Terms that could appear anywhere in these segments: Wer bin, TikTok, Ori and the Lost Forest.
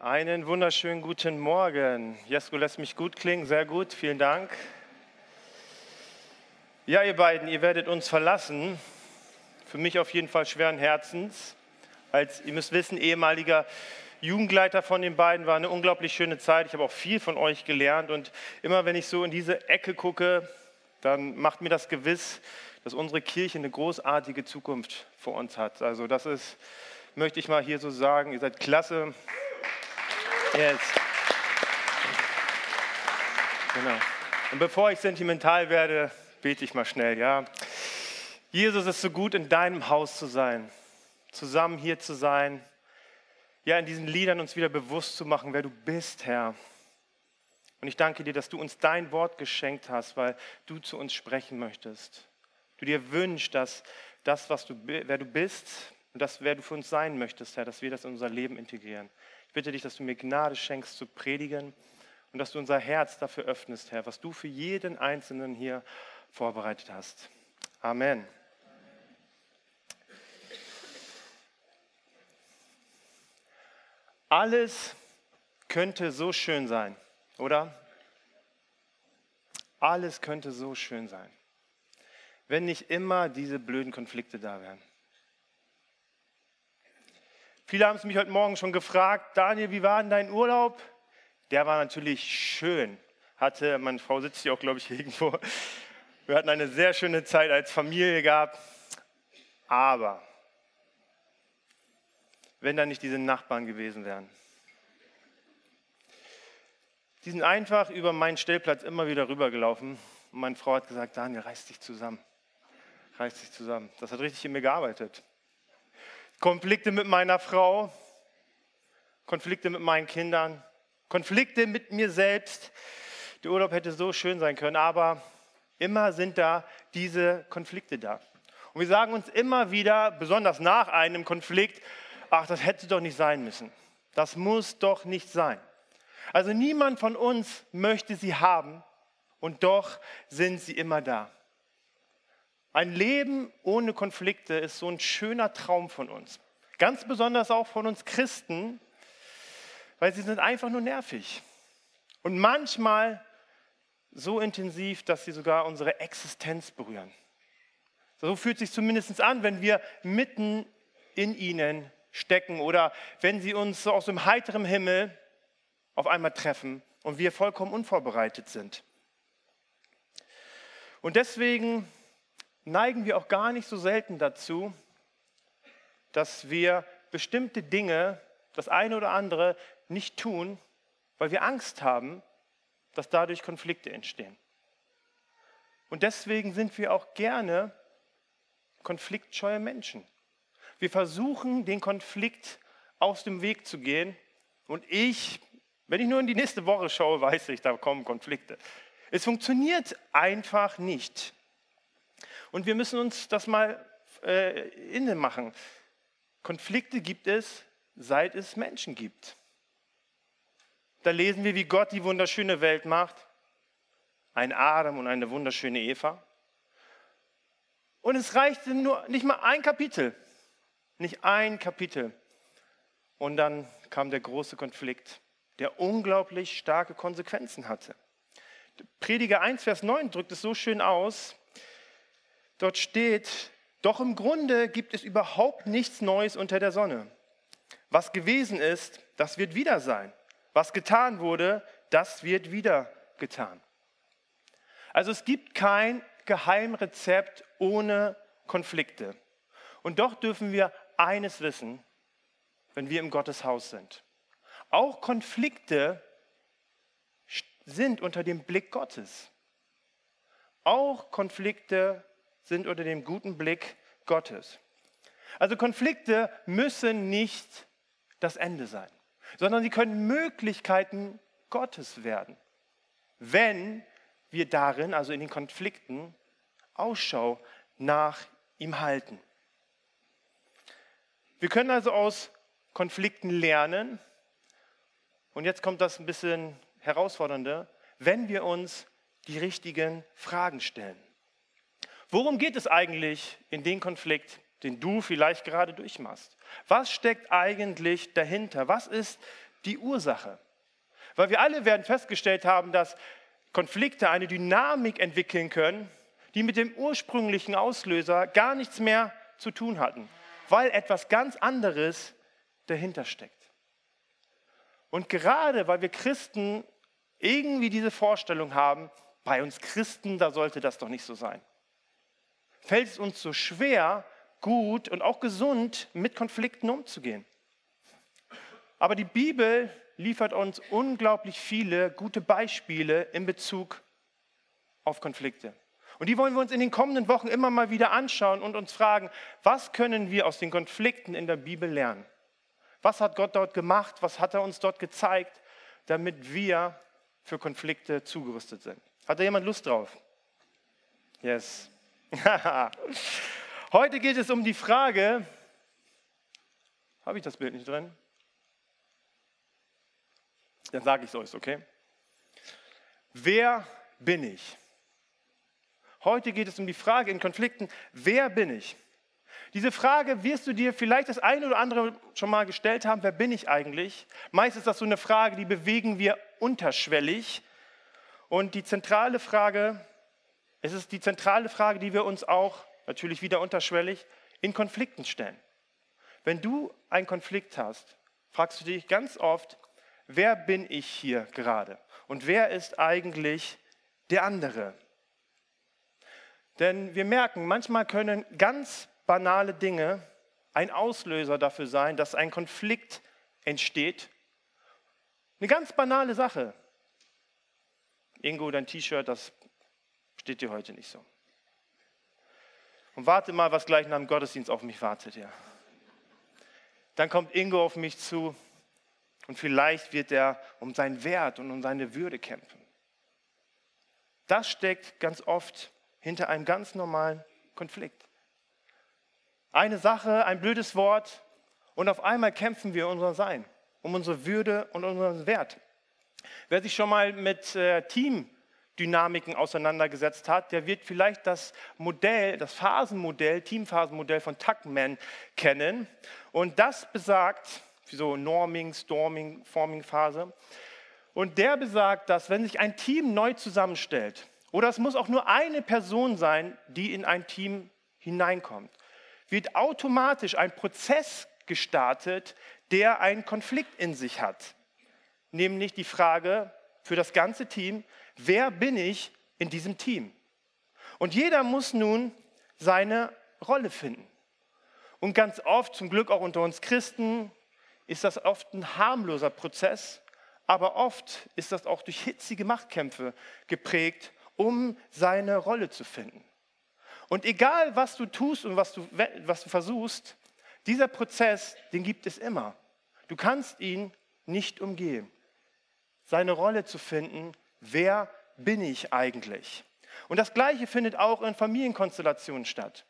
Einen wunderschönen guten Morgen. Jesko lässt mich gut klingen, sehr gut, vielen Dank. Ja, ihr beiden, ihr werdet uns verlassen. Für mich auf jeden Fall schweren Herzens. Ihr müsst wissen, ehemaliger Jugendleiter von den beiden, war eine unglaublich schöne Zeit. Ich habe auch viel von euch gelernt und immer wenn ich so in diese Ecke gucke, dann macht mir das gewiss, dass unsere Kirche eine großartige Zukunft vor uns hat. Also das ist, möchte ich mal hier so sagen, ihr seid klasse. Yes. Genau. Und bevor ich sentimental werde, bete ich mal schnell, ja. Jesus, es ist so gut, in deinem Haus zu sein, zusammen hier zu sein, ja, in diesen Liedern uns wieder bewusst zu machen, wer du bist, Herr. Und ich danke dir, dass du uns dein Wort geschenkt hast, weil du zu uns sprechen möchtest. Du dir wünschst, dass das, wer du bist und das, wer du für uns sein möchtest, Herr, dass wir das in unser Leben integrieren. Ich bitte dich, dass du mir Gnade schenkst zu predigen und dass du unser Herz dafür öffnest, Herr, was du für jeden Einzelnen hier vorbereitet hast. Amen. Alles könnte so schön sein, oder? Alles könnte so schön sein, wenn nicht immer diese blöden Konflikte da wären. Viele haben es mich heute Morgen schon gefragt, Daniel, wie war denn dein Urlaub? Der war natürlich schön. Meine Frau sitzt hier auch, glaube ich, irgendwo. Wir hatten eine sehr schöne Zeit als Familie gehabt. Aber wenn da nicht diese Nachbarn gewesen wären. Die sind einfach über meinen Stellplatz immer wieder rübergelaufen. Und meine Frau hat gesagt, Daniel, reiß dich zusammen. Reiß dich zusammen. Das hat richtig in mir gearbeitet. Konflikte mit meiner Frau, Konflikte mit meinen Kindern, Konflikte mit mir selbst. Der Urlaub hätte so schön sein können, aber immer sind da diese Konflikte da. Und wir sagen uns immer wieder, besonders nach einem Konflikt, ach, das hätte doch nicht sein müssen. Das muss doch nicht sein. Also niemand von uns möchte sie haben und doch sind sie immer da. Ein Leben ohne Konflikte ist so ein schöner Traum von uns. Ganz besonders auch von uns Christen, weil sie sind einfach nur nervig. Und manchmal so intensiv, dass sie sogar unsere Existenz berühren. So fühlt es sich zumindest an, wenn wir mitten in ihnen stecken oder wenn sie uns so aus dem heiteren Himmel auf einmal treffen und wir vollkommen unvorbereitet sind. Und deswegen neigen wir auch gar nicht so selten dazu, dass wir bestimmte Dinge, das eine oder andere, nicht tun, weil wir Angst haben, dass dadurch Konflikte entstehen. Und deswegen sind wir auch gerne konfliktscheue Menschen. Wir versuchen, den Konflikt aus dem Weg zu gehen. Und wenn ich nur in die nächste Woche schaue, weiß ich, da kommen Konflikte. Es funktioniert einfach nicht. Und wir müssen uns das mal inne machen. Konflikte gibt es, seit es Menschen gibt. Da lesen wir, wie Gott die wunderschöne Welt macht. Ein Adam und eine wunderschöne Eva. Und es reichte nur nicht mal ein Kapitel. Nicht ein Kapitel. Und dann kam der große Konflikt, der unglaublich starke Konsequenzen hatte. Prediger 1, Vers 9 drückt es so schön aus. Dort steht, doch im Grunde gibt es überhaupt nichts Neues unter der Sonne. Was gewesen ist, das wird wieder sein. Was getan wurde, das wird wieder getan. Also es gibt kein Geheimrezept ohne Konflikte. Und doch dürfen wir eines wissen, wenn wir im Gotteshaus sind. Auch Konflikte sind unter dem Blick Gottes. Auch Konflikte sind unter dem guten Blick Gottes. Also Konflikte müssen nicht das Ende sein, sondern sie können Möglichkeiten Gottes werden, wenn wir darin, also in den Konflikten, Ausschau nach ihm halten. Wir können also aus Konflikten lernen. Und jetzt kommt das ein bisschen herausfordernde, wenn wir uns die richtigen Fragen stellen. Worum geht es eigentlich in den Konflikt, den du vielleicht gerade durchmachst? Was steckt eigentlich dahinter? Was ist die Ursache. Weil wir alle werden festgestellt haben, dass Konflikte eine Dynamik entwickeln können, die mit dem ursprünglichen Auslöser gar nichts mehr zu tun hatten, weil etwas ganz anderes dahinter steckt. Und gerade weil wir Christen irgendwie diese Vorstellung haben, bei uns Christen, da sollte das doch nicht so sein, fällt es uns so schwer, gut und auch gesund mit Konflikten umzugehen. Aber die Bibel liefert uns unglaublich viele gute Beispiele in Bezug auf Konflikte. Und die wollen wir uns in den kommenden Wochen immer mal wieder anschauen und uns fragen, was können wir aus den Konflikten in der Bibel lernen? Was hat Gott dort gemacht? Was hat er uns dort gezeigt, damit wir für Konflikte zugerüstet sind? Hat da jemand Lust drauf? Yes. Heute geht es um die Frage, habe ich das Bild nicht drin? Dann sage ich es euch, okay? Wer bin ich? Heute geht es um die Frage in Konflikten, wer bin ich? Diese Frage wirst du dir vielleicht das eine oder andere schon mal gestellt haben, wer bin ich eigentlich? Meist ist das so eine Frage, die bewegen wir unterschwellig. Und die zentrale Frage, die wir uns auch, natürlich wieder unterschwellig, in Konflikten stellen. Wenn du einen Konflikt hast, fragst du dich ganz oft, wer bin ich hier gerade? Und wer ist eigentlich der andere? Denn wir merken, manchmal können ganz banale Dinge ein Auslöser dafür sein, dass ein Konflikt entsteht. Eine ganz banale Sache. Ingo, dein T-Shirt, das steht dir heute nicht so. Und warte mal, was gleich nach dem Gottesdienst auf mich wartet. Ja. Dann kommt Ingo auf mich zu und vielleicht wird er um seinen Wert und um seine Würde kämpfen. Das steckt ganz oft hinter einem ganz normalen Konflikt. Eine Sache, ein blödes Wort und auf einmal kämpfen wir um unser Sein, um unsere Würde und unseren Wert. Wer sich schon mal mit Teamdynamiken auseinandergesetzt hat, der wird vielleicht das Teamphasenmodell von Tuckman kennen. Und das besagt, so Norming, Storming, Forming-Phase, und der besagt, dass wenn sich ein Team neu zusammenstellt, oder es muss auch nur eine Person sein, die in ein Team hineinkommt, wird automatisch ein Prozess gestartet, der einen Konflikt in sich hat. Nämlich die Frage für das ganze Team, wer bin ich in diesem Team? Und jeder muss nun seine Rolle finden. Und ganz oft, zum Glück auch unter uns Christen, ist das oft ein harmloser Prozess, aber oft ist das auch durch hitzige Machtkämpfe geprägt, um seine Rolle zu finden. Und egal, was du tust und was du versuchst, dieser Prozess, den gibt es immer. Du kannst ihn nicht umgehen. Seine Rolle zu finden, wer bin ich eigentlich? Und das Gleiche findet auch in Familienkonstellationen statt.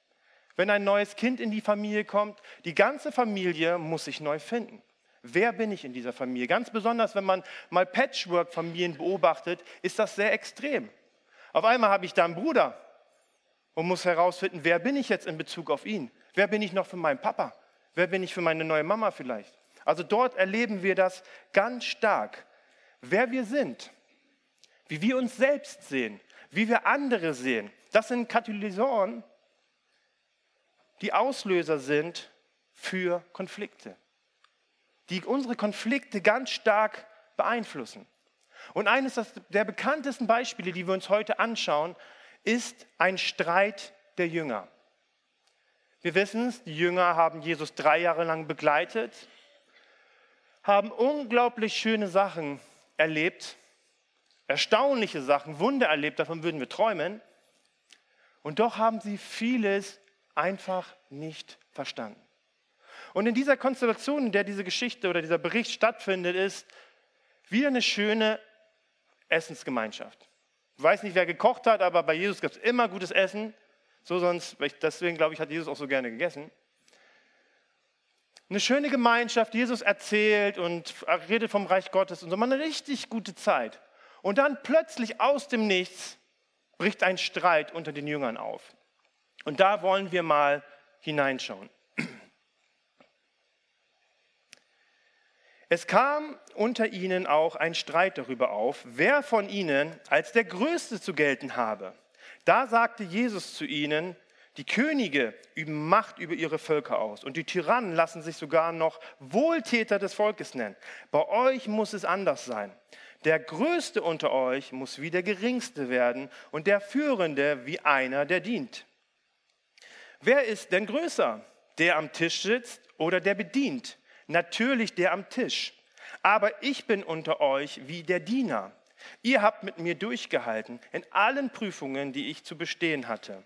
Wenn ein neues Kind in die Familie kommt, die ganze Familie muss sich neu finden. Wer bin ich in dieser Familie? Ganz besonders, wenn man mal Patchwork-Familien beobachtet, ist das sehr extrem. Auf einmal habe ich da einen Bruder und muss herausfinden, wer bin ich jetzt in Bezug auf ihn? Wer bin ich noch für meinen Papa? Wer bin ich für meine neue Mama vielleicht? Also dort erleben wir das ganz stark. Wer wir sind, wie wir uns selbst sehen, wie wir andere sehen, das sind Katalysatoren, die Auslöser sind für Konflikte, die unsere Konflikte ganz stark beeinflussen. Und eines der bekanntesten Beispiele, die wir uns heute anschauen, ist ein Streit der Jünger. Wir wissen es, die Jünger haben Jesus 3 Jahre lang begleitet, haben unglaublich schöne Sachen erlebt, erstaunliche Sachen, Wunder erlebt, davon würden wir träumen. Und doch haben sie vieles einfach nicht verstanden. Und in dieser Konstellation, in der diese Geschichte oder dieser Bericht stattfindet, ist wieder eine schöne Essensgemeinschaft. Ich weiß nicht, wer gekocht hat, aber bei Jesus gab es immer gutes Essen. Deswegen glaube ich, hat Jesus auch so gerne gegessen. Eine schöne Gemeinschaft, Jesus erzählt und redet vom Reich Gottes und so, man hat eine richtig gute Zeit. Und dann plötzlich aus dem Nichts bricht ein Streit unter den Jüngern auf. Und da wollen wir mal hineinschauen. Es kam unter ihnen auch ein Streit darüber auf, wer von ihnen als der Größte zu gelten habe. Da sagte Jesus zu ihnen: Die Könige üben Macht über ihre Völker aus und die Tyrannen lassen sich sogar noch Wohltäter des Volkes nennen. Bei euch muss es anders sein. Der Größte unter euch muss wie der Geringste werden und der Führende wie einer, der dient. Wer ist denn größer? Der am Tisch sitzt oder der bedient? Natürlich der am Tisch. Aber ich bin unter euch wie der Diener. Ihr habt mit mir durchgehalten in allen Prüfungen, die ich zu bestehen hatte.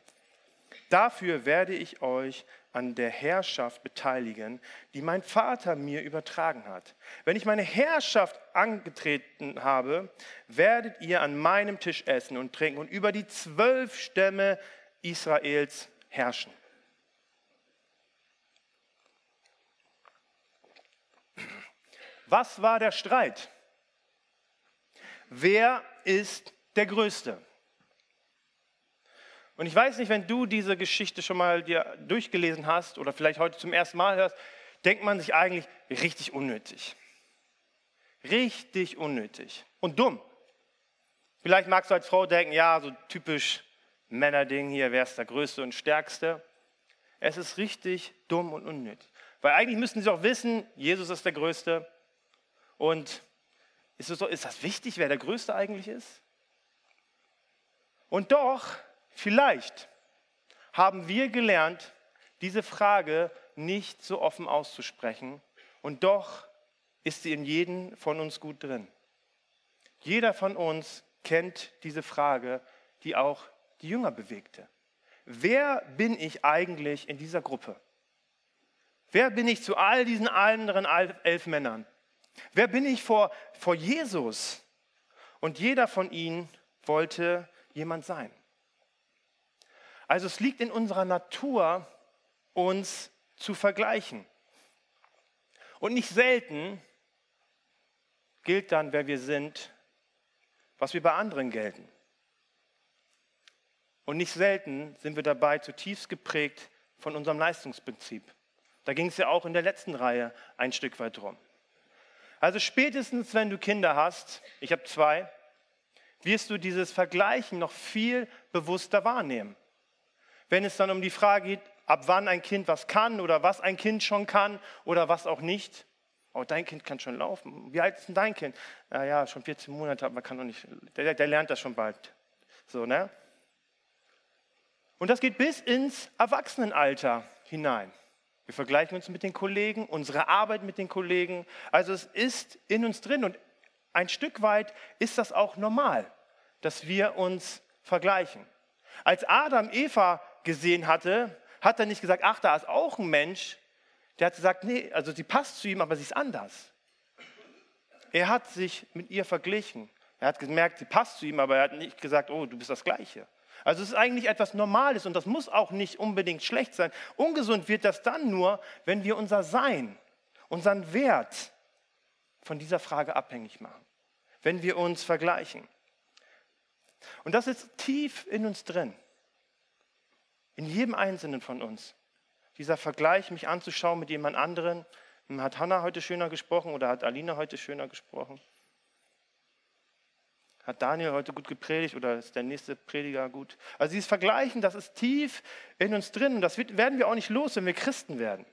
Dafür werde ich euch an der Herrschaft beteiligen, die mein Vater mir übertragen hat. Wenn ich meine Herrschaft angetreten habe, werdet ihr an meinem Tisch essen und trinken und über die 12 Stämme Israels herrschen. Was war der Streit? Wer ist der Größte? Und ich weiß nicht, wenn du diese Geschichte schon mal dir durchgelesen hast oder vielleicht heute zum ersten Mal hörst, denkt man sich eigentlich richtig unnötig. Richtig unnötig und dumm. Vielleicht magst du als Frau denken, ja, so typisch Männerding hier, wer ist der Größte und Stärkste. Es ist richtig dumm und unnötig. Weil eigentlich müssten sie auch wissen, Jesus ist der Größte. Und ist das wichtig, wer der Größte eigentlich ist? Und doch... Vielleicht haben wir gelernt, diese Frage nicht so offen auszusprechen, und doch ist sie in jedem von uns gut drin. Jeder von uns kennt diese Frage, die auch die Jünger bewegte. Wer bin ich eigentlich in dieser Gruppe? Wer bin ich zu all diesen anderen 11 Männern? Wer bin ich vor Jesus? Und jeder von ihnen wollte jemand sein. Also es liegt in unserer Natur, uns zu vergleichen. Und nicht selten gilt dann, wer wir sind, was wir bei anderen gelten. Und nicht selten sind wir dabei zutiefst geprägt von unserem Leistungsprinzip. Da ging es ja auch in der letzten Reihe ein Stück weit drum. Also spätestens, wenn du Kinder hast, ich habe 2, wirst du dieses Vergleichen noch viel bewusster wahrnehmen. Wenn es dann um die Frage geht, ab wann ein Kind was kann oder was ein Kind schon kann oder was auch nicht. Oh, dein Kind kann schon laufen. Wie alt ist denn dein Kind? Naja, schon 14 Monate, aber kann noch nicht. Der lernt das schon bald. So, ne? Und das geht bis ins Erwachsenenalter hinein. Wir vergleichen uns mit den Kollegen, unsere Arbeit mit den Kollegen. Also es ist in uns drin und ein Stück weit ist das auch normal, dass wir uns vergleichen. Als Adam Eva gesehen hatte, hat er nicht gesagt, ach, da ist auch ein Mensch. Der hat gesagt, nee, also sie passt zu ihm, aber sie ist anders. Er hat sich mit ihr verglichen. Er hat gemerkt, sie passt zu ihm, aber er hat nicht gesagt, oh, du bist das Gleiche. Also es ist eigentlich etwas Normales und das muss auch nicht unbedingt schlecht sein. Ungesund wird das dann nur, wenn wir unser Sein, unseren Wert von dieser Frage abhängig machen. Wenn wir uns vergleichen. Und das ist tief in uns drin. In jedem Einzelnen von uns. Dieser Vergleich, mich anzuschauen mit jemand anderen. Hat Hannah heute schöner gesprochen oder hat Alina heute schöner gesprochen? Hat Daniel heute gut gepredigt oder ist der nächste Prediger gut? Also dieses Vergleichen, das ist tief in uns drin. Und das werden wir auch nicht los, wenn wir Christen werden.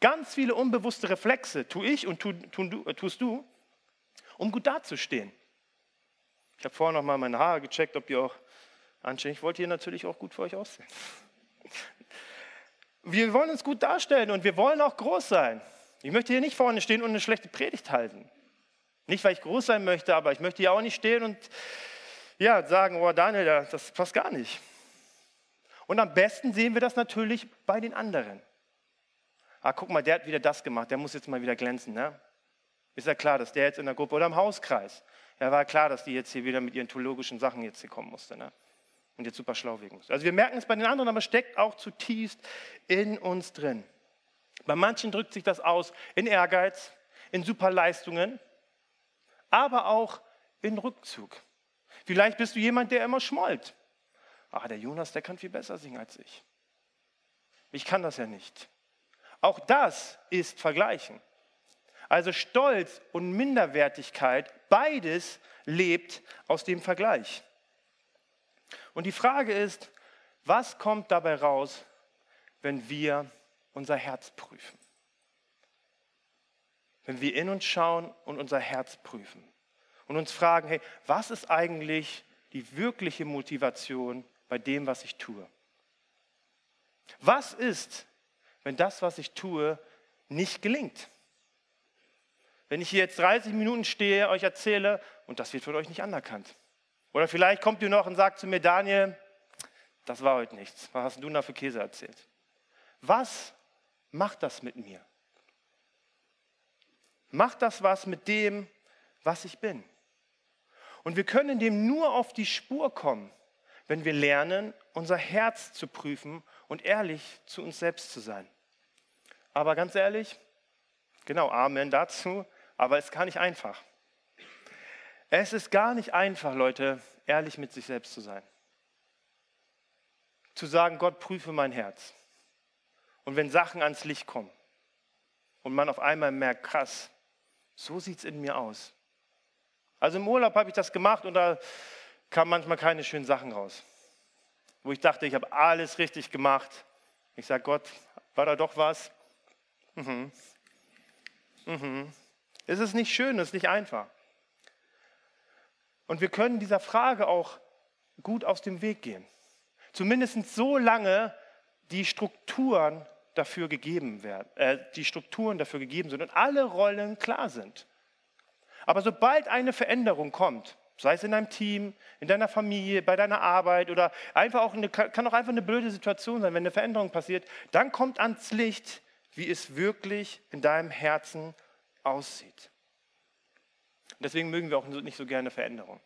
Ganz viele unbewusste Reflexe tue ich und tust du, um gut dazustehen. Ich habe vorher noch mal meine Haare gecheckt, ob ihr auch anständig. Ich wollte hier natürlich auch gut für euch aussehen. Wir wollen uns gut darstellen und wir wollen auch groß sein. Ich möchte hier nicht vorne stehen und eine schlechte Predigt halten. Nicht, weil ich groß sein möchte, aber ich möchte hier auch nicht stehen und ja, sagen, oh Daniel, das passt gar nicht. Und am besten sehen wir das natürlich bei den anderen. Ah, guck mal, der hat wieder das gemacht, der muss jetzt mal wieder glänzen, ne? Ist ja klar, dass der jetzt in der Gruppe oder im Hauskreis, ja, war klar, dass die jetzt hier wieder mit ihren theologischen Sachen jetzt hier kommen musste, ne? Und jetzt super schlau wegen uns. Also wir merken es bei den anderen, aber es steckt auch zutiefst in uns drin. Bei manchen drückt sich das aus in Ehrgeiz, in super Leistungen, aber auch in Rückzug. Vielleicht bist du jemand, der immer schmollt. Ah, der Jonas, der kann viel besser singen als ich. Ich kann das ja nicht. Auch das ist Vergleichen. Also Stolz und Minderwertigkeit, beides lebt aus dem Vergleich. Und die Frage ist, was kommt dabei raus, wenn wir unser Herz prüfen? Wenn wir in uns schauen und unser Herz prüfen und uns fragen, hey, was ist eigentlich die wirkliche Motivation bei dem, was ich tue? Was ist, wenn das, was ich tue, nicht gelingt? Wenn ich hier jetzt 30 Minuten stehe, euch erzähle, und das wird von euch nicht anerkannt. Oder vielleicht kommt ihr noch und sagt zu mir, Daniel, das war heute nichts. Was hast du denn da für Käse erzählt? Was macht das mit mir? Macht das was mit dem, was ich bin? Und wir können dem nur auf die Spur kommen, wenn wir lernen, unser Herz zu prüfen und ehrlich zu uns selbst zu sein. Aber ganz ehrlich, genau, Amen dazu, aber es ist gar nicht einfach. Es ist gar nicht einfach, Leute, ehrlich mit sich selbst zu sein. Zu sagen, Gott, prüfe mein Herz. Und wenn Sachen ans Licht kommen und man auf einmal merkt, krass, so sieht es in mir aus. Also im Urlaub habe ich das gemacht und da kamen manchmal keine schönen Sachen raus. Wo ich dachte, ich habe alles richtig gemacht. Ich sage, Gott, war da doch was? Es ist nicht schön, es ist nicht einfach. Und wir können dieser Frage auch gut aus dem Weg gehen. Zumindest so lange die Strukturen dafür gegeben sind und alle Rollen klar sind. Aber sobald eine Veränderung kommt, sei es in deinem Team, in deiner Familie, bei deiner Arbeit oder kann auch einfach eine blöde Situation sein, wenn eine Veränderung passiert, dann kommt ans Licht, wie es wirklich in deinem Herzen aussieht. Und deswegen mögen wir auch nicht so gerne Veränderung,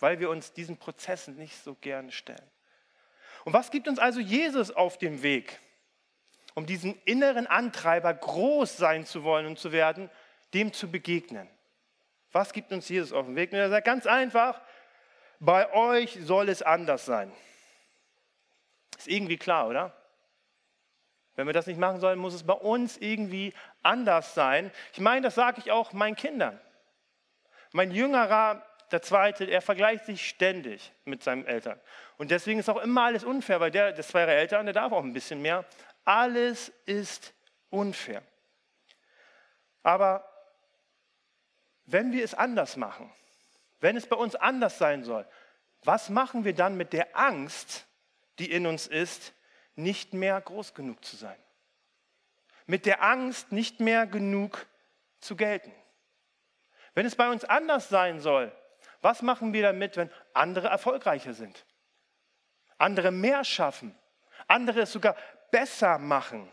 weil wir uns diesen Prozessen nicht so gerne stellen. Und was gibt uns also Jesus auf dem Weg, um diesem inneren Antreiber, groß sein zu wollen und zu werden, dem zu begegnen? Was gibt uns Jesus auf dem Weg? Und er sagt ganz einfach, bei euch soll es anders sein. Ist irgendwie klar, oder? Wenn wir das nicht machen sollen, muss es bei uns irgendwie anders sein. Ich meine, das sage ich auch meinen Kindern. Mein Jüngerer, der Zweite, er vergleicht sich ständig mit seinen Eltern. Und deswegen ist auch immer alles unfair, weil der 2 Jahre älter und der darf auch ein bisschen mehr. Alles ist unfair. Aber wenn wir es anders machen, wenn es bei uns anders sein soll, was machen wir dann mit der Angst, die in uns ist, nicht mehr groß genug zu sein? Mit der Angst, nicht mehr genug zu gelten? Wenn es bei uns anders sein soll, was machen wir damit, wenn andere erfolgreicher sind? Andere mehr schaffen? Andere es sogar besser machen?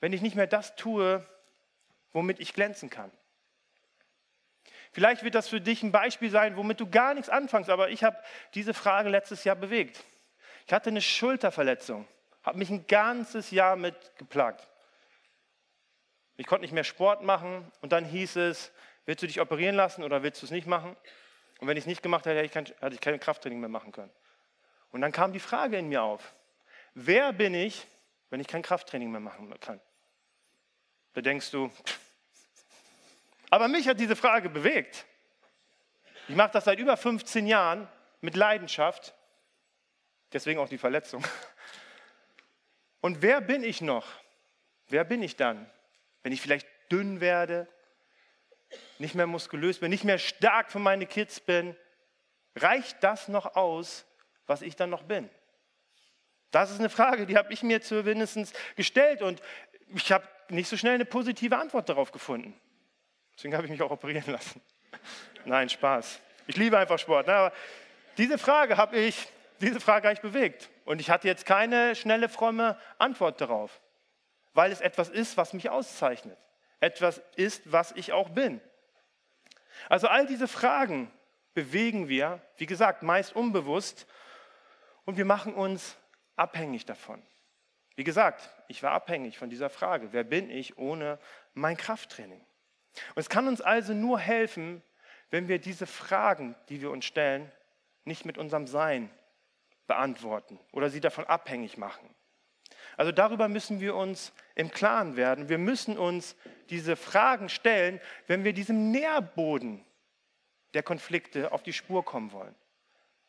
Wenn ich nicht mehr das tue, womit ich glänzen kann. Vielleicht wird das für dich ein Beispiel sein, womit du gar nichts anfängst, aber ich habe diese Frage letztes Jahr bewegt. Ich hatte eine Schulterverletzung, habe mich ein ganzes Jahr mit geplagt. Ich konnte nicht mehr Sport machen und dann hieß es, willst du dich operieren lassen oder willst du es nicht machen? Und wenn ich es nicht gemacht hätte, hätte ich kein Krafttraining mehr machen können. Und dann kam die Frage in mir auf, wer bin ich, wenn ich kein Krafttraining mehr machen kann? Da denkst du, aber mich hat diese Frage bewegt. Ich mache das seit über 15 Jahren mit Leidenschaft, deswegen auch die Verletzung. Und wer bin ich noch? Wer bin ich dann, wenn ich vielleicht dünn werde, nicht mehr muskulös bin, nicht mehr stark für meine Kids bin? Reicht das noch aus, was ich dann noch bin? Das ist eine Frage, die habe ich mir zumindest gestellt und ich habe nicht so schnell eine positive Antwort darauf gefunden. Deswegen habe ich mich auch operieren lassen. Nein, Spaß. Ich liebe einfach Sport. Ne? Aber diese Frage habe ich bewegt. Und ich hatte jetzt keine schnelle, fromme Antwort darauf. Weil es etwas ist, was mich auszeichnet. Etwas ist, was ich auch bin. Also all diese Fragen bewegen wir, wie gesagt, meist unbewusst. Und wir machen uns abhängig davon. Wie gesagt, ich war abhängig von dieser Frage, wer bin ich ohne mein Krafttraining? Und es kann uns also nur helfen, wenn wir diese Fragen, die wir uns stellen, nicht mit unserem Sein beantworten oder sie davon abhängig machen. Also darüber müssen wir uns im Klaren werden. Wir müssen uns diese Fragen stellen, wenn wir diesem Nährboden der Konflikte auf die Spur kommen wollen.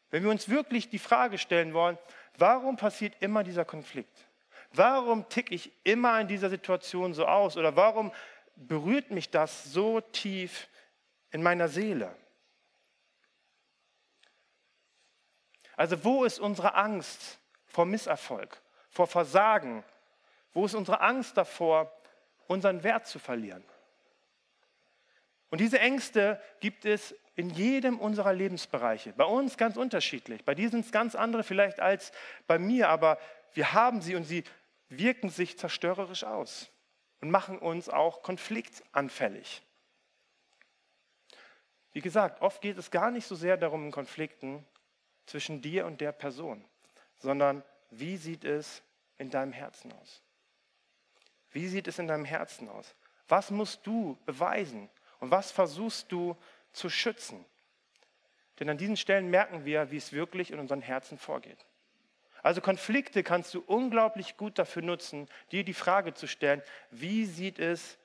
Wenn wir uns wirklich die Frage stellen wollen, warum passiert immer dieser Konflikt? Warum ticke ich immer in dieser Situation so aus? Oder warum berührt mich das so tief in meiner Seele? Also wo ist unsere Angst vor Misserfolg, vor Versagen? Wo ist unsere Angst davor, unseren Wert zu verlieren? Und diese Ängste gibt es in jedem unserer Lebensbereiche. Bei uns ganz unterschiedlich. Bei dir sind es ganz andere vielleicht als bei mir, aber wir haben sie und sie wirken sich zerstörerisch aus und machen uns auch konfliktanfällig. Wie gesagt, oft geht es gar nicht so sehr darum, in Konflikten zwischen dir und der Person, sondern wie sieht es in deinem Herzen aus? Wie sieht es in deinem Herzen aus? Was musst du beweisen und was versuchst du zu schützen? Denn an diesen Stellen merken wir, wie es wirklich in unseren Herzen vorgeht. Also Konflikte kannst du unglaublich gut dafür nutzen, dir die Frage zu stellen, wie sieht es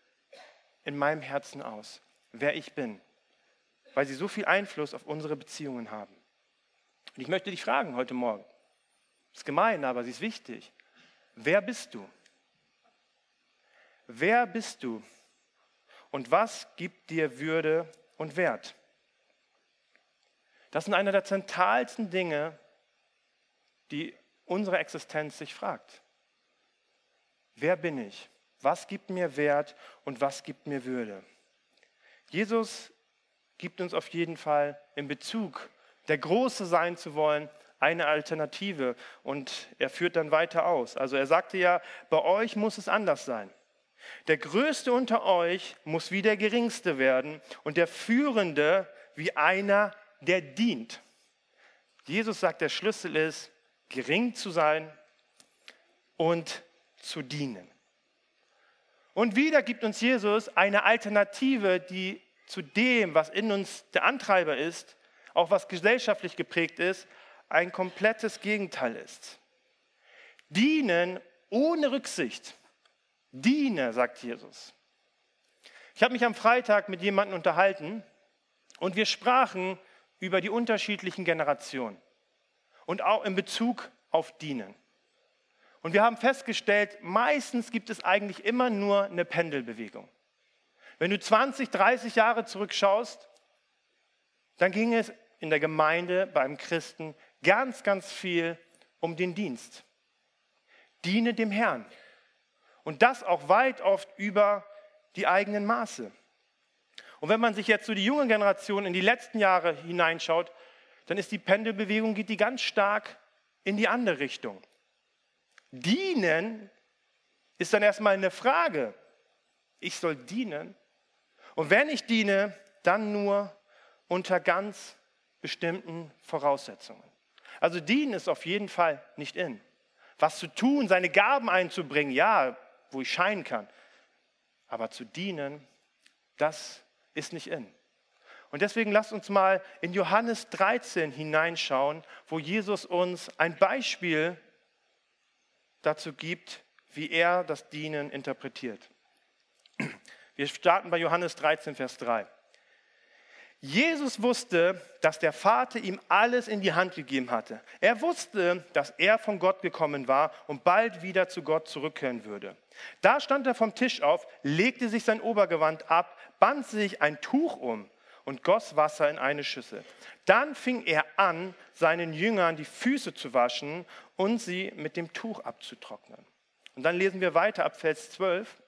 in meinem Herzen aus, wer ich bin? Weil sie so viel Einfluss auf unsere Beziehungen haben. Und ich möchte dich fragen heute Morgen, ist gemein, aber sie ist wichtig, wer bist du? Wer bist du? Und was gibt dir Würde und Wert? Das sind eine der zentralsten Dinge, die unsere Existenz sich fragt. Wer bin ich? Was gibt mir Wert und was gibt mir Würde? Jesus gibt uns auf jeden Fall in Bezug, der Große sein zu wollen, eine Alternative. Und er führt dann weiter aus. Also er sagte ja, bei euch muss es anders sein. Der Größte unter euch muss wie der Geringste werden und der Führende wie einer, der dient. Jesus sagt, der Schlüssel ist, gering zu sein und zu dienen. Und wieder gibt uns Jesus eine Alternative, die zu dem, was in uns der Antreiber ist, auch was gesellschaftlich geprägt ist, ein komplettes Gegenteil ist. Dienen ohne Rücksicht. Diene, sagt Jesus. Ich habe mich am Freitag mit jemandem unterhalten und wir sprachen über die unterschiedlichen Generationen. Und auch in Bezug auf Dienen. Und wir haben festgestellt, meistens gibt es eigentlich immer nur eine Pendelbewegung. Wenn du 20, 30 Jahre zurückschaust, dann ging es in der Gemeinde, bei einem Christen, ganz, ganz viel um den Dienst. Diene dem Herrn. Und das auch weit oft über die eigenen Maße. Und wenn man sich jetzt so die junge Generation in die letzten Jahre hineinschaut, dann ist die Pendelbewegung, geht die ganz stark in die andere Richtung. Dienen ist dann erstmal eine Frage. Ich soll dienen. Und wenn ich diene, dann nur unter ganz bestimmten Voraussetzungen. Also dienen ist auf jeden Fall nicht in. Was zu tun, seine Gaben einzubringen, ja, wo ich scheinen kann. Aber zu dienen, das ist nicht in. Und deswegen lasst uns mal in Johannes 13 hineinschauen, wo Jesus uns ein Beispiel dazu gibt, wie er das Dienen interpretiert. Wir starten bei Johannes 13, Vers 3. Jesus wusste, dass der Vater ihm alles in die Hand gegeben hatte. Er wusste, dass er von Gott gekommen war und bald wieder zu Gott zurückkehren würde. Da stand er vom Tisch auf, legte sich sein Obergewand ab, band sich ein Tuch um und goss Wasser in eine Schüssel. Dann fing er an, seinen Jüngern die Füße zu waschen und sie mit dem Tuch abzutrocknen. Und dann lesen wir weiter ab Vers 12.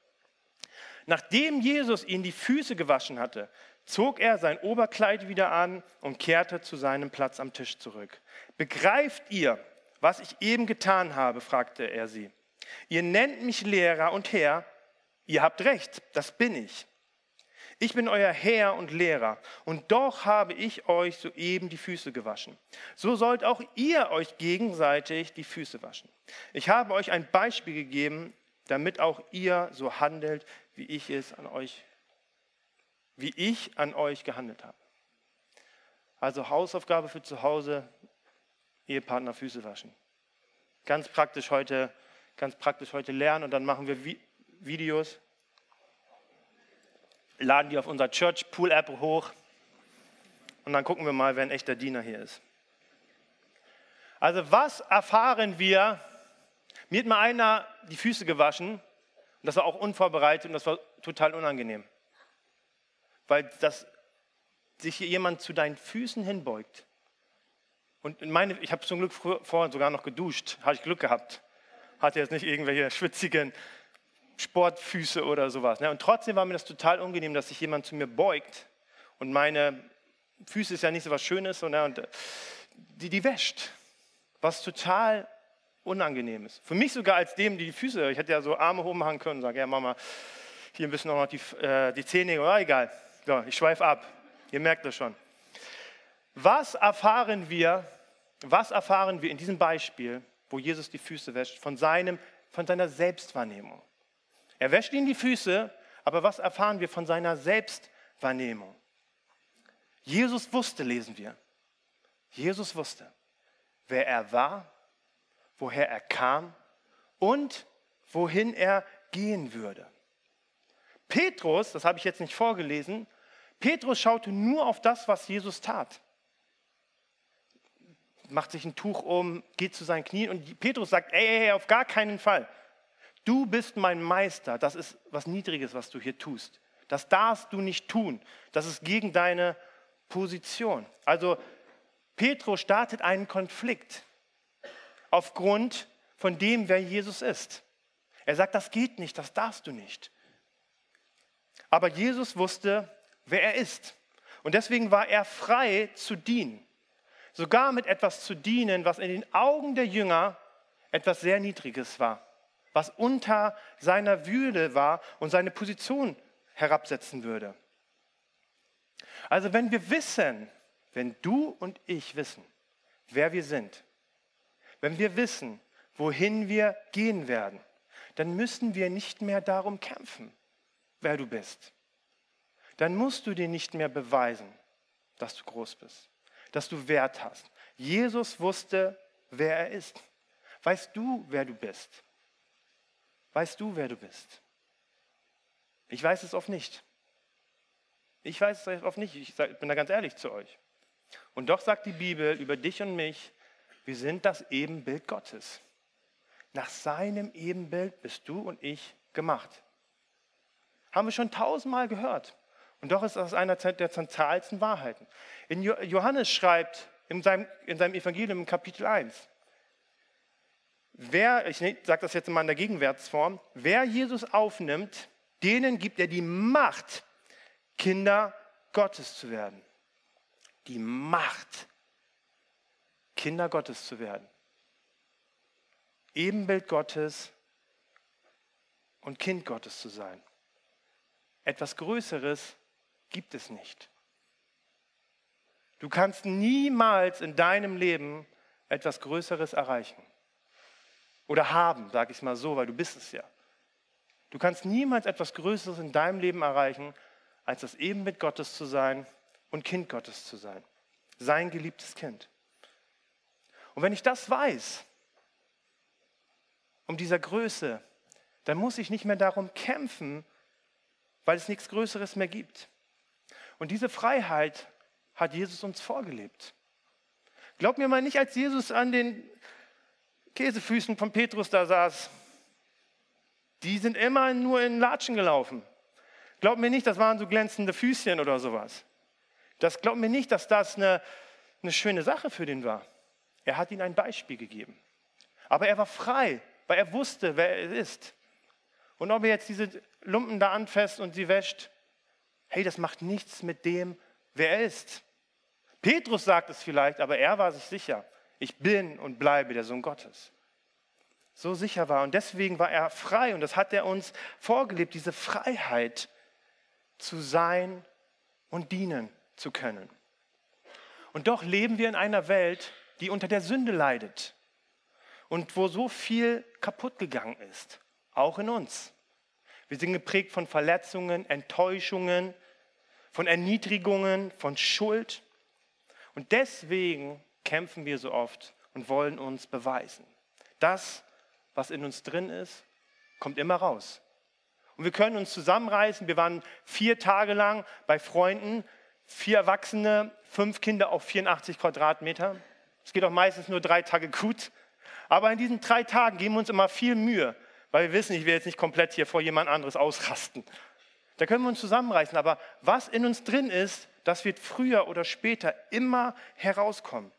Nachdem Jesus ihnen die Füße gewaschen hatte, zog er sein Oberkleid wieder an und kehrte zu seinem Platz am Tisch zurück. Begreift ihr, was ich eben getan habe, fragte er sie. Ihr nennt mich Lehrer und Herr. Ihr habt recht, das bin ich. Ich bin euer Herr und Lehrer, und doch habe ich euch soeben die Füße gewaschen. So sollt auch ihr euch gegenseitig die Füße waschen. Ich habe euch ein Beispiel gegeben, damit auch ihr so handelt, wie ich an euch gehandelt habe. Also Hausaufgabe für zu Hause, Ehepartner Füße waschen. Ganz praktisch heute ganz praktisch heute lernen und dann machen wir Videos, laden die auf unserer Church Pool App hoch und dann gucken wir mal, wer ein echter Diener hier ist. Also was erfahren wir? Mir hat mal einer die Füße gewaschen und das war auch unvorbereitet und das war total unangenehm, weil das sich hier jemand zu deinen Füßen hinbeugt. Und ich habe zum Glück vorhin sogar noch geduscht, habe ich Glück gehabt. Hatte jetzt nicht irgendwelche schwitzigen Sportfüße oder sowas. Und trotzdem war mir das total unangenehm, dass sich jemand zu mir beugt. Und meine Füße ist ja nicht so was Schönes, und die wäscht. Was total unangenehm ist. Für mich sogar als dem, die Füße, ich hätte ja so Arme hochmachen können und sagen, ja Mama, hier müssen auch noch die Zähne, oder egal. So, ich schweife ab. Ihr merkt das schon. Was erfahren wir in diesem Beispiel, wo Jesus die Füße wäscht, von seiner Selbstwahrnehmung? Er wäscht ihnen die Füße, aber was erfahren wir von seiner Selbstwahrnehmung? Jesus wusste, lesen wir. Jesus wusste, wer er war, woher er kam und wohin er gehen würde. Petrus, das habe ich jetzt nicht vorgelesen, Petrus schaute nur auf das, was Jesus tat. Macht sich ein Tuch um, geht zu seinen Knien und Petrus sagt, ey, auf gar keinen Fall. Du bist mein Meister, das ist was Niedriges, was du hier tust. Das darfst du nicht tun, das ist gegen deine Position. Also Petrus startet einen Konflikt aufgrund von dem, wer Jesus ist. Er sagt, das geht nicht, das darfst du nicht. Aber Jesus wusste, wer er ist. Und deswegen war er frei zu dienen. Sogar mit etwas zu dienen, was in den Augen der Jünger etwas sehr Niedriges war. Was unter seiner Würde war und seine Position herabsetzen würde. Also wenn du und ich wissen, wer wir sind, wenn wir wissen, wohin wir gehen werden, dann müssen wir nicht mehr darum kämpfen, wer du bist. Dann musst du dir nicht mehr beweisen, dass du groß bist, dass du Wert hast. Jesus wusste, wer er ist. Weißt du, wer du bist? Weißt du, wer du bist? Ich weiß es oft nicht. Ich bin da ganz ehrlich zu euch. Und doch sagt die Bibel über dich und mich, wir sind das Ebenbild Gottes. Nach seinem Ebenbild bist du und ich gemacht. Haben wir schon 1000-mal gehört. Und doch ist das einer der zentralsten Wahrheiten. Johannes schreibt in seinem Evangelium in Kapitel 1, ich sage das jetzt mal in der Gegenwärtsform, wer Jesus aufnimmt, denen gibt er die Macht, Kinder Gottes zu werden. Die Macht, Kinder Gottes zu werden. Ebenbild Gottes und Kind Gottes zu sein. Etwas Größeres gibt es nicht. Du kannst niemals in deinem Leben etwas Größeres erreichen. Oder haben, sag ich mal so, weil du bist es ja. Du kannst niemals etwas Größeres in deinem Leben erreichen, als das Ebenbild Gottes zu sein und Kind Gottes zu sein. Sein geliebtes Kind. Und wenn ich das weiß, um dieser Größe, dann muss ich nicht mehr darum kämpfen, weil es nichts Größeres mehr gibt. Und diese Freiheit hat Jesus uns vorgelebt. Glaub mir mal nicht, als Jesus an den Käsefüßen von Petrus da saß, die sind immer nur in Latschen gelaufen. Glaub mir nicht, das waren so glänzende Füßchen oder sowas. Glaub mir nicht, dass das eine schöne Sache für den war. Er hat ihnen ein Beispiel gegeben. Aber er war frei, weil er wusste, wer er ist. Und ob er jetzt diese Lumpen da anfasst und sie wäscht, hey, das macht nichts mit dem, wer er ist. Petrus sagt es vielleicht, aber er war sich sicher. Ich bin und bleibe der Sohn Gottes. So sicher war und deswegen war er frei und das hat er uns vorgelebt, diese Freiheit zu sein und dienen zu können. Und doch leben wir in einer Welt, die unter der Sünde leidet und wo so viel kaputt gegangen ist, auch in uns. Wir sind geprägt von Verletzungen, Enttäuschungen, von Erniedrigungen, von Schuld. Und deswegen kämpfen wir so oft und wollen uns beweisen. Das was in uns drin ist, kommt immer raus. Und wir können uns zusammenreißen. Wir waren 4 Tage lang bei Freunden, 4 Erwachsene, 5 Kinder auf 84 Quadratmeter. Es geht auch meistens nur 3 Tage gut. Aber in diesen 3 Tagen geben wir uns immer viel Mühe, weil wir wissen, ich will jetzt nicht komplett hier vor jemand anderes ausrasten. Da können wir uns zusammenreißen. Aber was in uns drin ist, das wird früher oder später immer herauskommen.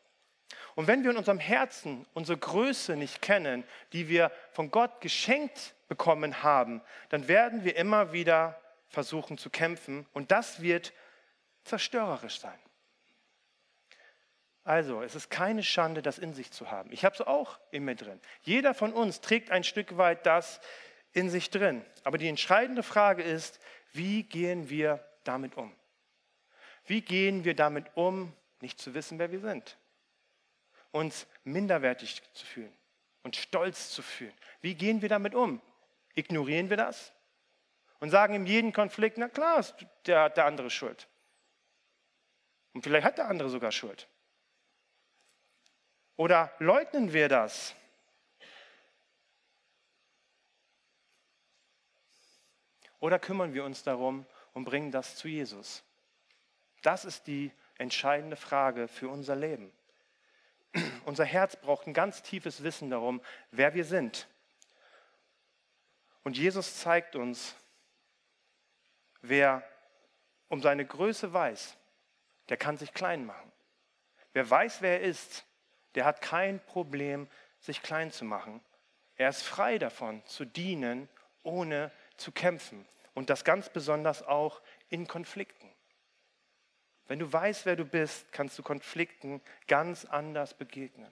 Und wenn wir in unserem Herzen unsere Größe nicht kennen, die wir von Gott geschenkt bekommen haben, dann werden wir immer wieder versuchen zu kämpfen. Und das wird zerstörerisch sein. Also, es ist keine Schande, das in sich zu haben. Ich habe es auch in mir drin. Jeder von uns trägt ein Stück weit das in sich drin. Aber die entscheidende Frage ist, wie gehen wir damit um? Wie gehen wir damit um, nicht zu wissen, wer wir sind? Uns minderwertig zu fühlen und stolz zu fühlen. Wie gehen wir damit um? Ignorieren wir das? Und sagen in jedem Konflikt, na klar, der andere schuld. Und vielleicht hat der andere sogar Schuld. Oder leugnen wir das? Oder kümmern wir uns darum und bringen das zu Jesus? Das ist die entscheidende Frage für unser Leben. Unser Herz braucht ein ganz tiefes Wissen darum, wer wir sind. Und Jesus zeigt uns, wer um seine Größe weiß, der kann sich klein machen. Wer weiß, wer er ist, der hat kein Problem, sich klein zu machen. Er ist frei davon, zu dienen, ohne zu kämpfen. Und das ganz besonders auch in Konflikten. Wenn du weißt, wer du bist, kannst du Konflikten ganz anders begegnen.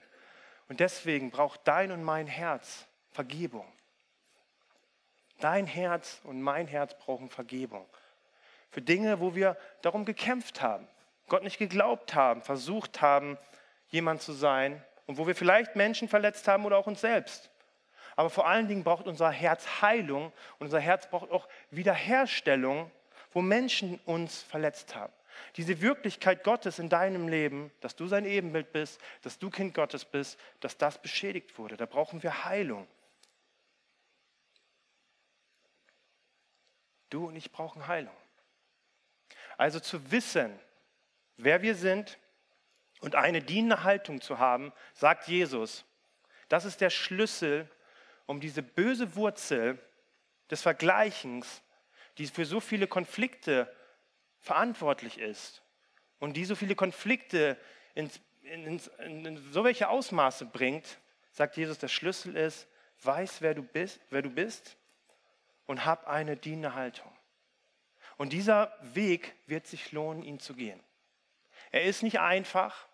Und deswegen braucht dein und mein Herz Vergebung. Dein Herz und mein Herz brauchen Vergebung. Für Dinge, wo wir darum gekämpft haben, Gott nicht geglaubt haben, versucht haben, jemand zu sein und wo wir vielleicht Menschen verletzt haben oder auch uns selbst. Aber vor allen Dingen braucht unser Herz Heilung und unser Herz braucht auch Wiederherstellung, wo Menschen uns verletzt haben. Diese Wirklichkeit Gottes in deinem Leben, dass du sein Ebenbild bist, dass du Kind Gottes bist, dass das beschädigt wurde. Da brauchen wir Heilung. Du und ich brauchen Heilung. Also zu wissen, wer wir sind, und eine dienende Haltung zu haben, sagt Jesus, das ist der Schlüssel, um diese böse Wurzel des Vergleichens, die für so viele Konflikte verantwortlich ist und die so viele Konflikte in so welche Ausmaße bringt, sagt Jesus, der Schlüssel ist, weiß, wer du bist und hab eine dienende Haltung. Und dieser Weg wird sich lohnen, ihn zu gehen. Er ist nicht einfach,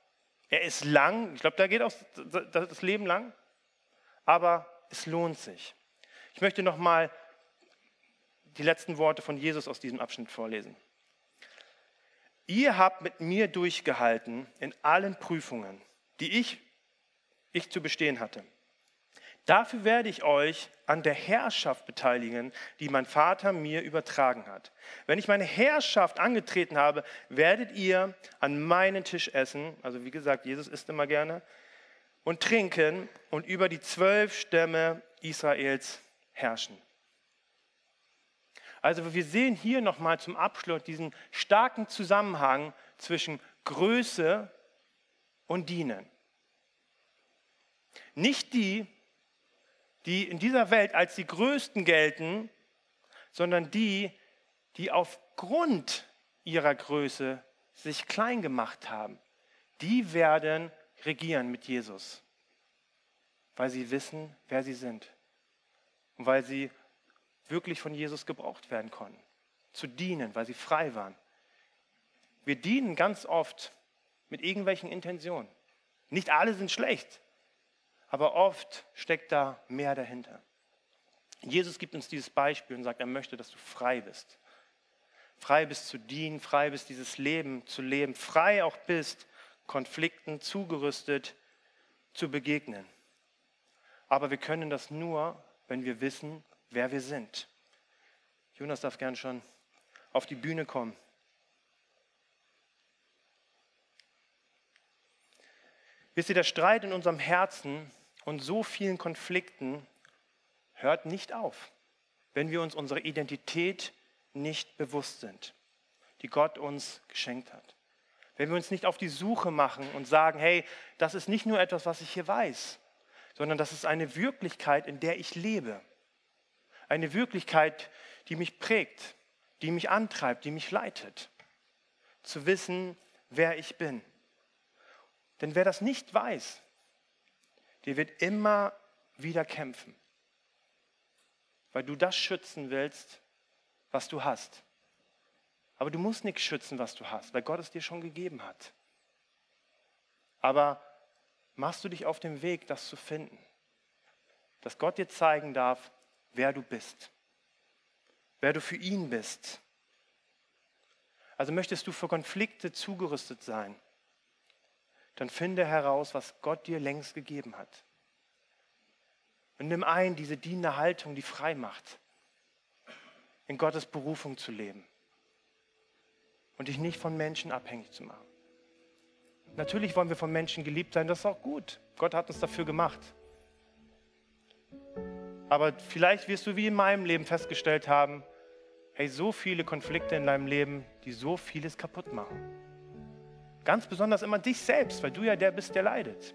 er ist lang, ich glaube, da geht auch das Leben lang, aber es lohnt sich. Ich möchte nochmal die letzten Worte von Jesus aus diesem Abschnitt vorlesen. Ihr habt mit mir durchgehalten in allen Prüfungen, die ich zu bestehen hatte. Dafür werde ich euch an der Herrschaft beteiligen, die mein Vater mir übertragen hat. Wenn ich meine Herrschaft angetreten habe, werdet ihr an meinen Tisch essen, also wie gesagt, Jesus isst immer gerne, und trinken und über die 12 Stämme Israels herrschen. Also wir sehen hier nochmal zum Abschluss diesen starken Zusammenhang zwischen Größe und Dienen. Nicht die in dieser Welt als die Größten gelten, sondern die aufgrund ihrer Größe sich klein gemacht haben. Die werden regieren mit Jesus, weil sie wissen, wer sie sind und weil sie wirklich von Jesus gebraucht werden konnten, zu dienen, weil sie frei waren. Wir dienen ganz oft mit irgendwelchen Intentionen. Nicht alle sind schlecht. Aber oft steckt da mehr dahinter. Jesus gibt uns dieses Beispiel und sagt, er möchte, dass du frei bist. Frei bist zu dienen, frei bist dieses Leben zu leben, frei auch bist, Konflikten zugerüstet zu begegnen. Aber wir können das nur, wenn wir wissen, wer wir sind. Jonas darf gern schon auf die Bühne kommen. Wisst ihr, der Streit in unserem Herzen und so vielen Konflikten hört nicht auf, wenn wir uns unserer Identität nicht bewusst sind, die Gott uns geschenkt hat. Wenn wir uns nicht auf die Suche machen und sagen, hey, das ist nicht nur etwas, was ich hier weiß, sondern das ist eine Wirklichkeit, in der ich lebe. Eine Wirklichkeit, die mich prägt, die mich antreibt, die mich leitet. Zu wissen, wer ich bin. Denn wer das nicht weiß, der wird immer wieder kämpfen. Weil du das schützen willst, was du hast. Aber du musst nichts schützen, was du hast, weil Gott es dir schon gegeben hat. Aber machst du dich auf den Weg, das zu finden? Dass Gott dir zeigen darf, wer du bist. Wer du für ihn bist. Also möchtest du für Konflikte zugerüstet sein, dann finde heraus, was Gott dir längst gegeben hat. Und nimm ein diese dienende Haltung, die frei macht, in Gottes Berufung zu leben und dich nicht von Menschen abhängig zu machen. Natürlich wollen wir von Menschen geliebt sein, das ist auch gut. Gott hat uns dafür gemacht. Aber vielleicht wirst du wie in meinem Leben festgestellt haben, hey, so viele Konflikte in deinem Leben, die so vieles kaputt machen. Ganz besonders immer dich selbst, weil du ja der bist, der leidet.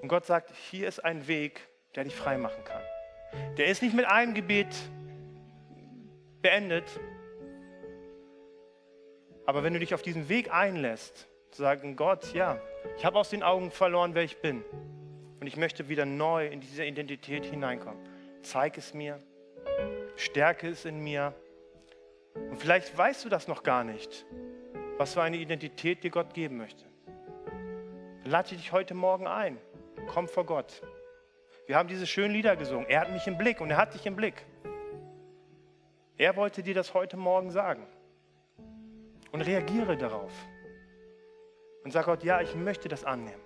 Und Gott sagt, hier ist ein Weg, der dich frei machen kann. Der ist nicht mit einem Gebet beendet, aber wenn du dich auf diesen Weg einlässt, zu sagen, Gott, ja, ich habe aus den Augen verloren, wer ich bin und ich möchte wieder neu in diese Identität hineinkommen. Zeig es mir, stärke es in mir. Und vielleicht weißt du das noch gar nicht, was für eine Identität dir Gott geben möchte. Dann lade dich heute Morgen ein. Komm vor Gott. Wir haben diese schönen Lieder gesungen. Er hat mich im Blick und er hat dich im Blick. Er wollte dir das heute Morgen sagen. Und reagiere darauf. Und sag Gott, ja, ich möchte das annehmen.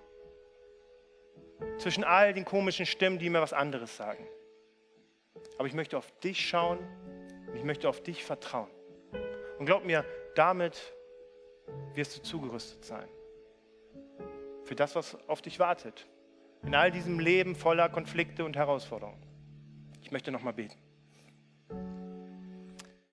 Zwischen all den komischen Stimmen, die mir was anderes sagen. Aber ich möchte auf dich schauen und ich möchte auf dich vertrauen. Und glaub mir, damit wirst du zugerüstet sein. Für das, was auf dich wartet. In all diesem Leben voller Konflikte und Herausforderungen. Ich möchte nochmal beten.